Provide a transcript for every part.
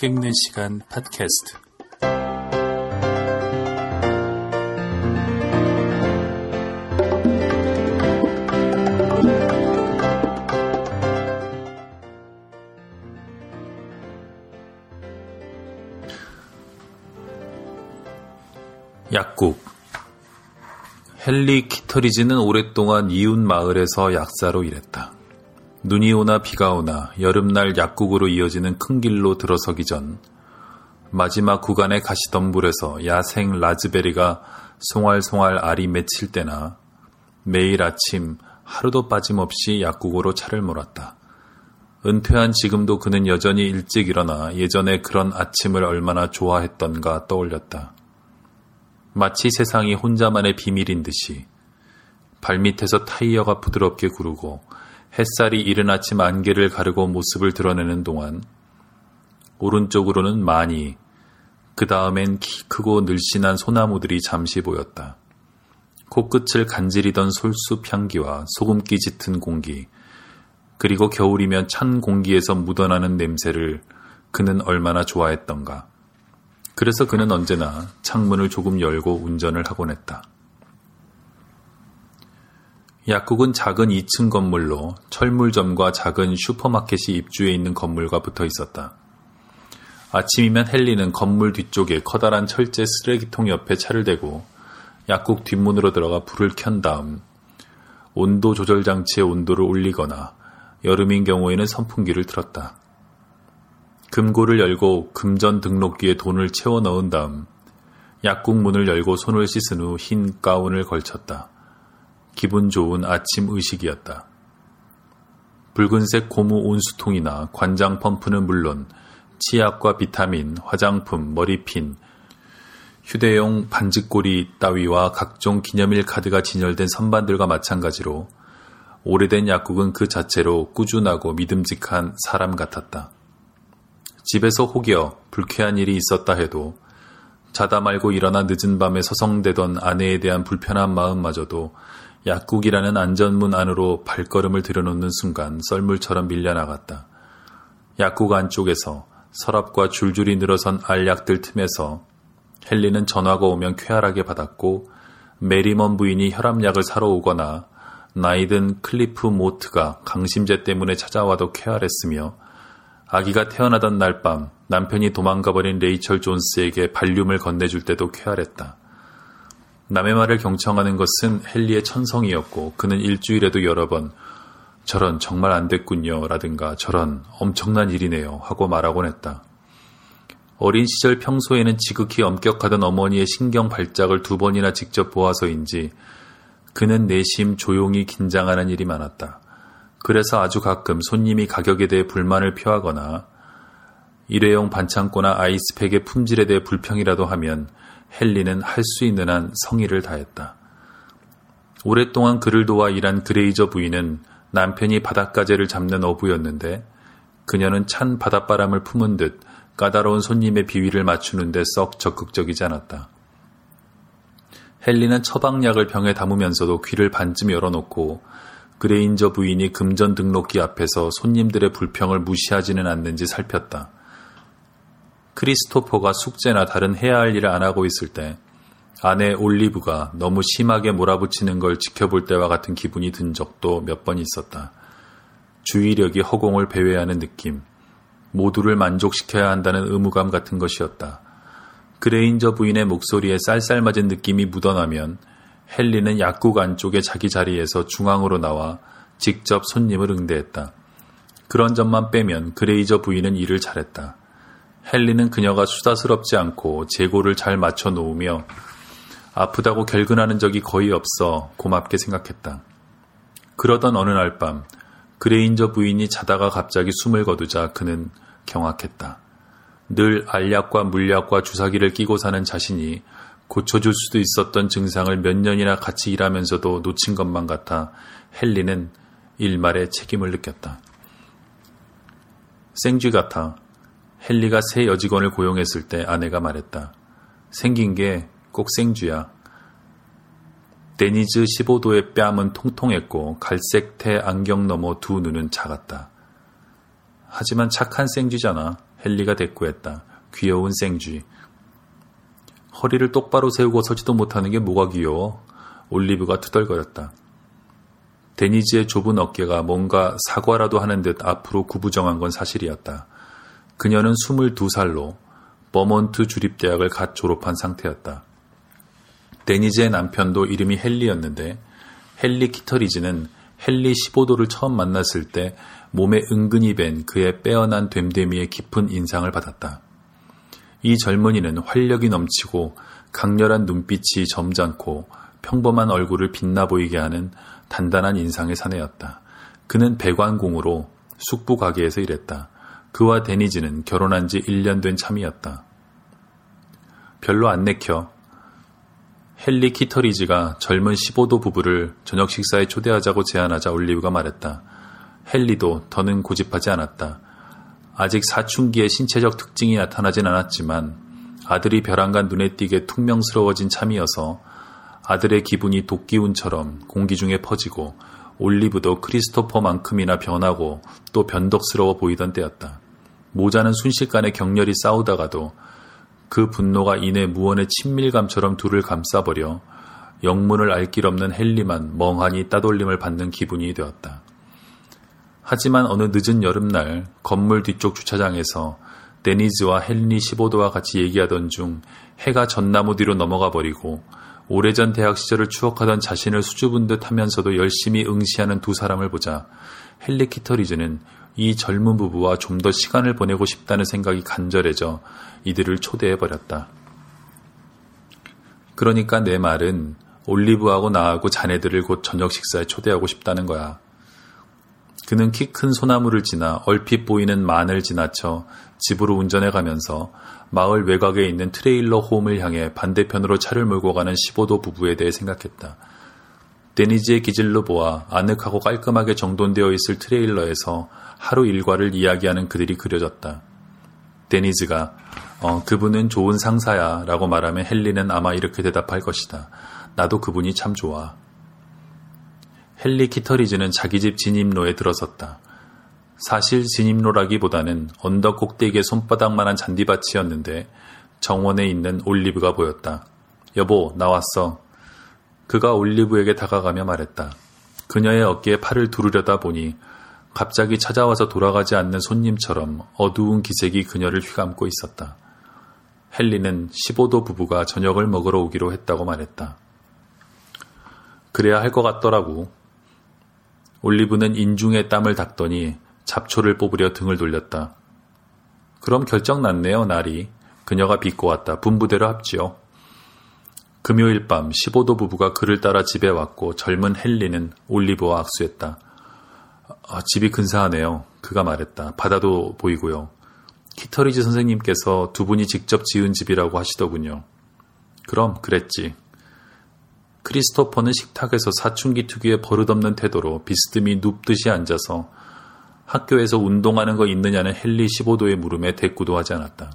책 읽는 시간 팟캐스트. 약국. 헨리 키터리지는 오랫동안 이웃 마을에서 약사로 일했다. 눈이 오나 비가 오나 여름날 약국으로 이어지는 큰 길로 들어서기 전 마지막 구간의 가시덤불에서 야생 라즈베리가 송알송알 알이 맺힐 때나 매일 아침 하루도 빠짐없이 약국으로 차를 몰았다. 은퇴한 지금도 그는 여전히 일찍 일어나 예전에 그런 아침을 얼마나 좋아했던가 떠올렸다. 마치 세상이 혼자만의 비밀인 듯이 발밑에서 타이어가 부드럽게 구르고 햇살이 이른 아침 안개를 가르고 모습을 드러내는 동안 오른쪽으로는 많이, 그 다음엔 키 크고 늘씬한 소나무들이 잠시 보였다. 코끝을 간지리던 솔숲 향기와 소금기 짙은 공기, 그리고 겨울이면 찬 공기에서 묻어나는 냄새를 그는 얼마나 좋아했던가. 그래서 그는 언제나 창문을 조금 열고 운전을 하곤 했다. 약국은 작은 2층 건물로 철물점과 작은 슈퍼마켓이 입주해 있는 건물과 붙어 있었다. 아침이면 헨리는 건물 뒤쪽에 커다란 철제 쓰레기통 옆에 차를 대고 약국 뒷문으로 들어가 불을 켠 다음 온도 조절 장치의 온도를 올리거나 여름인 경우에는 선풍기를 틀었다. 금고를 열고 금전 등록기에 돈을 채워 넣은 다음 약국 문을 열고 손을 씻은 후 흰 가운을 걸쳤다. 기분 좋은 아침 의식이었다. 붉은색 고무 온수통이나 관장 펌프는 물론 치약과 비타민, 화장품, 머리핀, 휴대용 반지꼬리 따위와 각종 기념일 카드가 진열된 선반들과 마찬가지로 오래된 약국은 그 자체로 꾸준하고 믿음직한 사람 같았다. 집에서 혹여 불쾌한 일이 있었다 해도 자다 말고 일어나 늦은 밤에 서성대던 아내에 대한 불편한 마음마저도 약국이라는 안전문 안으로 발걸음을 들여놓는 순간 썰물처럼 밀려나갔다. 약국 안쪽에서 서랍과 줄줄이 늘어선 알약들 틈에서 헨리는 전화가 오면 쾌활하게 받았고 메리먼 부인이 혈압약을 사러 오거나 나이든 클리프 모트가 강심제 때문에 찾아와도 쾌활했으며 아기가 태어나던 날 밤 남편이 도망가버린 레이철 존스에게 발륨을 건네줄 때도 쾌활했다. 남의 말을 경청하는 것은 헨리의 천성이었고 그는 일주일에도 여러 번 저런 정말 안 됐군요 라든가 저런 엄청난 일이네요 하고 말하곤 했다. 어린 시절 평소에는 지극히 엄격하던 어머니의 신경 발작을 두 번이나 직접 보아서인지 그는 내심 조용히 긴장하는 일이 많았다. 그래서 아주 가끔 손님이 가격에 대해 불만을 표하거나 일회용 반창고나 아이스팩의 품질에 대해 불평이라도 하면 헨리는 할 수 있는 한 성의를 다했다. 오랫동안 그를 도와 일한 그레이저 부인은 남편이 바닷가재를 잡는 어부였는데 그녀는 찬 바닷바람을 품은 듯 까다로운 손님의 비위를 맞추는데 썩 적극적이지 않았다. 헨리는 처방약을 병에 담으면서도 귀를 반쯤 열어놓고 그레이저 부인이 금전 등록기 앞에서 손님들의 불평을 무시하지는 않는지 살폈다. 크리스토퍼가 숙제나 다른 해야 할 일을 안 하고 있을 때 아내 올리브가 너무 심하게 몰아붙이는 걸 지켜볼 때와 같은 기분이 든 적도 몇 번 있었다. 주의력이 허공을 배회하는 느낌, 모두를 만족시켜야 한다는 의무감 같은 것이었다. 그레인저 부인의 목소리에 쌀쌀맞은 느낌이 묻어나면 헨리는 약국 안쪽의 자기 자리에서 중앙으로 나와 직접 손님을 응대했다. 그런 점만 빼면 그레이저 부인은 일을 잘했다. 헨리는 그녀가 수다스럽지 않고 재고를 잘 맞춰 놓으며 아프다고 결근하는 적이 거의 없어 고맙게 생각했다. 그러던 어느 날 밤 그레인저 부인이 자다가 갑자기 숨을 거두자 그는 경악했다. 늘 알약과 물약과 주사기를 끼고 사는 자신이 고쳐줄 수도 있었던 증상을 몇 년이나 같이 일하면서도 놓친 것만 같아 헨리는 일말의 책임을 느꼈다. 생쥐 같아. 헨리가 새 여직원을 고용했을 때 아내가 말했다. 생긴 게 꼭 생쥐야. 데니즈 15도의 뺨은 통통했고 갈색태 안경 너머 두 눈은 작았다. 하지만 착한 생쥐잖아. 헨리가 대꾸했다. 귀여운 생쥐. 허리를 똑바로 세우고 서지도 못하는 게 뭐가 귀여워? 올리브가 투덜거렸다. 데니지의 좁은 어깨가 뭔가 사과라도 하는 듯 앞으로 구부정한 건 사실이었다. 그녀는 22살로 버몬트 주립대학을 갓 졸업한 상태였다. 데니지의 남편도 이름이 헨리였는데 헨리 키터리지는 헨리 15도를 처음 만났을 때 몸에 은근히 밴 그의 빼어난 됨됨이의 깊은 인상을 받았다. 이 젊은이는 활력이 넘치고 강렬한 눈빛이 점잖고 평범한 얼굴을 빛나 보이게 하는 단단한 인상의 사내였다. 그는 배관공으로 숙부 가게에서 일했다. 그와 데니지는 결혼한 지 1년 된 참이었다. 별로 안 내켜. 헨리 키터리지가 젊은 15도 부부를 저녁 식사에 초대하자고 제안하자 올리브가 말했다. 헨리도 더는 고집하지 않았다. 아직 사춘기의 신체적 특징이 나타나진 않았지만 아들이 벼랑간 눈에 띄게 퉁명스러워진 참이어서 아들의 기분이 독기운처럼 공기 중에 퍼지고 올리브도 크리스토퍼만큼이나 변하고 또 변덕스러워 보이던 때였다. 모자는 순식간에 격렬히 싸우다가도 그 분노가 이내 무언의 친밀감처럼 둘을 감싸버려 영문을 알 길 없는 헨리만 멍하니 따돌림을 받는 기분이 되었다. 하지만 어느 늦은 여름날 건물 뒤쪽 주차장에서 데니즈와 헨리 15도와 같이 얘기하던 중 해가 전나무 뒤로 넘어가 버리고 오래전 대학 시절을 추억하던 자신을 수줍은 듯 하면서도 열심히 응시하는 두 사람을 보자 헨리 키터리즈는 이 젊은 부부와 좀 더 시간을 보내고 싶다는 생각이 간절해져 이들을 초대해버렸다. 그러니까 내 말은 올리브하고 나하고 자네들을 곧 저녁 식사에 초대하고 싶다는 거야. 그는 키 큰 소나무를 지나 얼핏 보이는 만을 지나쳐 집으로 운전해 가면서 마을 외곽에 있는 트레일러 홈을 향해 반대편으로 차를 몰고 가는 15도 부부에 대해 생각했다. 데니지의 기질로 보아 아늑하고 깔끔하게 정돈되어 있을 트레일러에서 하루 일과를 이야기하는 그들이 그려졌다. 데니지가 그분은 좋은 상사야 라고 말하면 헨리는 아마 이렇게 대답할 것이다. 나도 그분이 참 좋아. 헨리 키터리즈는 자기 집 진입로에 들어섰다. 사실 진입로라기보다는 언덕 꼭대기에 손바닥만한 잔디밭이었는데 정원에 있는 올리브가 보였다. 여보, 나왔어. 그가 올리브에게 다가가며 말했다. 그녀의 어깨에 팔을 두르려다 보니 갑자기 찾아와서 돌아가지 않는 손님처럼 어두운 기색이 그녀를 휘감고 있었다. 헨리는 15도 부부가 저녁을 먹으러 오기로 했다고 말했다. 그래야 할 것 같더라고. 올리브는 인중에 땀을 닦더니 잡초를 뽑으려 등을 돌렸다. 그럼 결정 났네요, 나리. 그녀가 비꼬았다. 분부대로 합지요. 금요일 밤 15도 부부가 그를 따라 집에 왔고 젊은 헨리는 올리브와 악수했다. 집이 근사하네요. 그가 말했다. 바다도 보이고요. 키터리지 선생님께서 두 분이 직접 지은 집이라고 하시더군요. 그럼 그랬지. 크리스토퍼는 식탁에서 사춘기 특유의 버릇없는 태도로 비스듬히 눕듯이 앉아서 학교에서 운동하는 거 있느냐는 헨리 15도의 물음에 대꾸도 하지 않았다.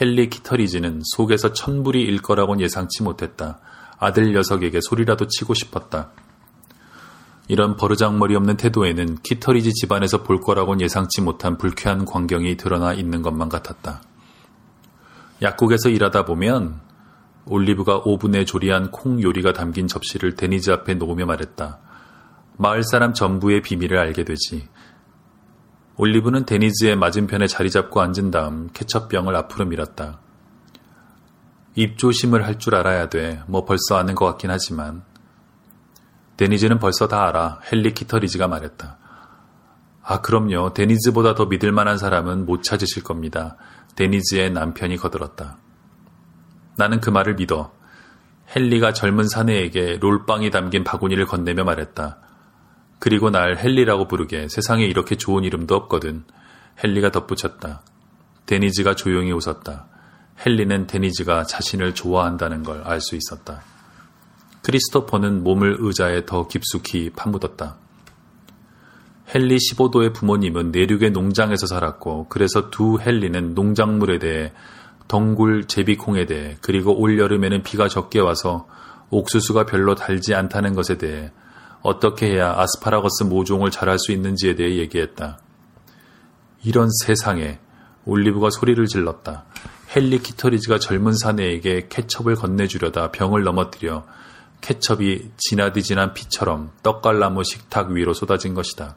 헨리 키터리지는 속에서 천불이 일 거라고는 예상치 못했다. 아들 녀석에게 소리라도 치고 싶었다. 이런 버르장머리 없는 태도에는 키터리지 집안에서 볼 거라고는 예상치 못한 불쾌한 광경이 드러나 있는 것만 같았다. 약국에서 일하다 보면 올리브가 오븐에 조리한 콩 요리가 담긴 접시를 데니즈 앞에 놓으며 말했다. 마을 사람 전부의 비밀을 알게 되지. 올리브는 데니즈의 맞은편에 자리 잡고 앉은 다음 케첩병을 앞으로 밀었다. 입조심을 할 줄 알아야 돼. 뭐 벌써 아는 것 같긴 하지만. 데니즈는 벌써 다 알아. 헨리 키터리지가 말했다. 아 그럼요. 데니즈보다 더 믿을 만한 사람은 못 찾으실 겁니다. 데니즈의 남편이 거들었다. 나는 그 말을 믿어. 헨리가 젊은 사내에게 롤빵이 담긴 바구니를 건네며 말했다. 그리고 날 헨리라고 부르게. 세상에 이렇게 좋은 이름도 없거든. 헨리가 덧붙였다. 데니즈가 조용히 웃었다. 헨리는 데니즈가 자신을 좋아한다는 걸 알 수 있었다. 크리스토퍼는 몸을 의자에 더 깊숙이 파묻었다. 헨리 15도의 부모님은 내륙의 농장에서 살았고 그래서 두 헨리는 농작물에 대해 덩굴, 제비콩에 대해 그리고 올여름에는 비가 적게 와서 옥수수가 별로 달지 않다는 것에 대해 어떻게 해야 아스파라거스 모종을 자랄 수 있는지에 대해 얘기했다. 이런 세상에 올리브가 소리를 질렀다. 헨리 키터리지가 젊은 사내에게 케첩을 건네주려다 병을 넘어뜨려 케첩이 진하디 진한 피처럼 떡갈나무 식탁 위로 쏟아진 것이다.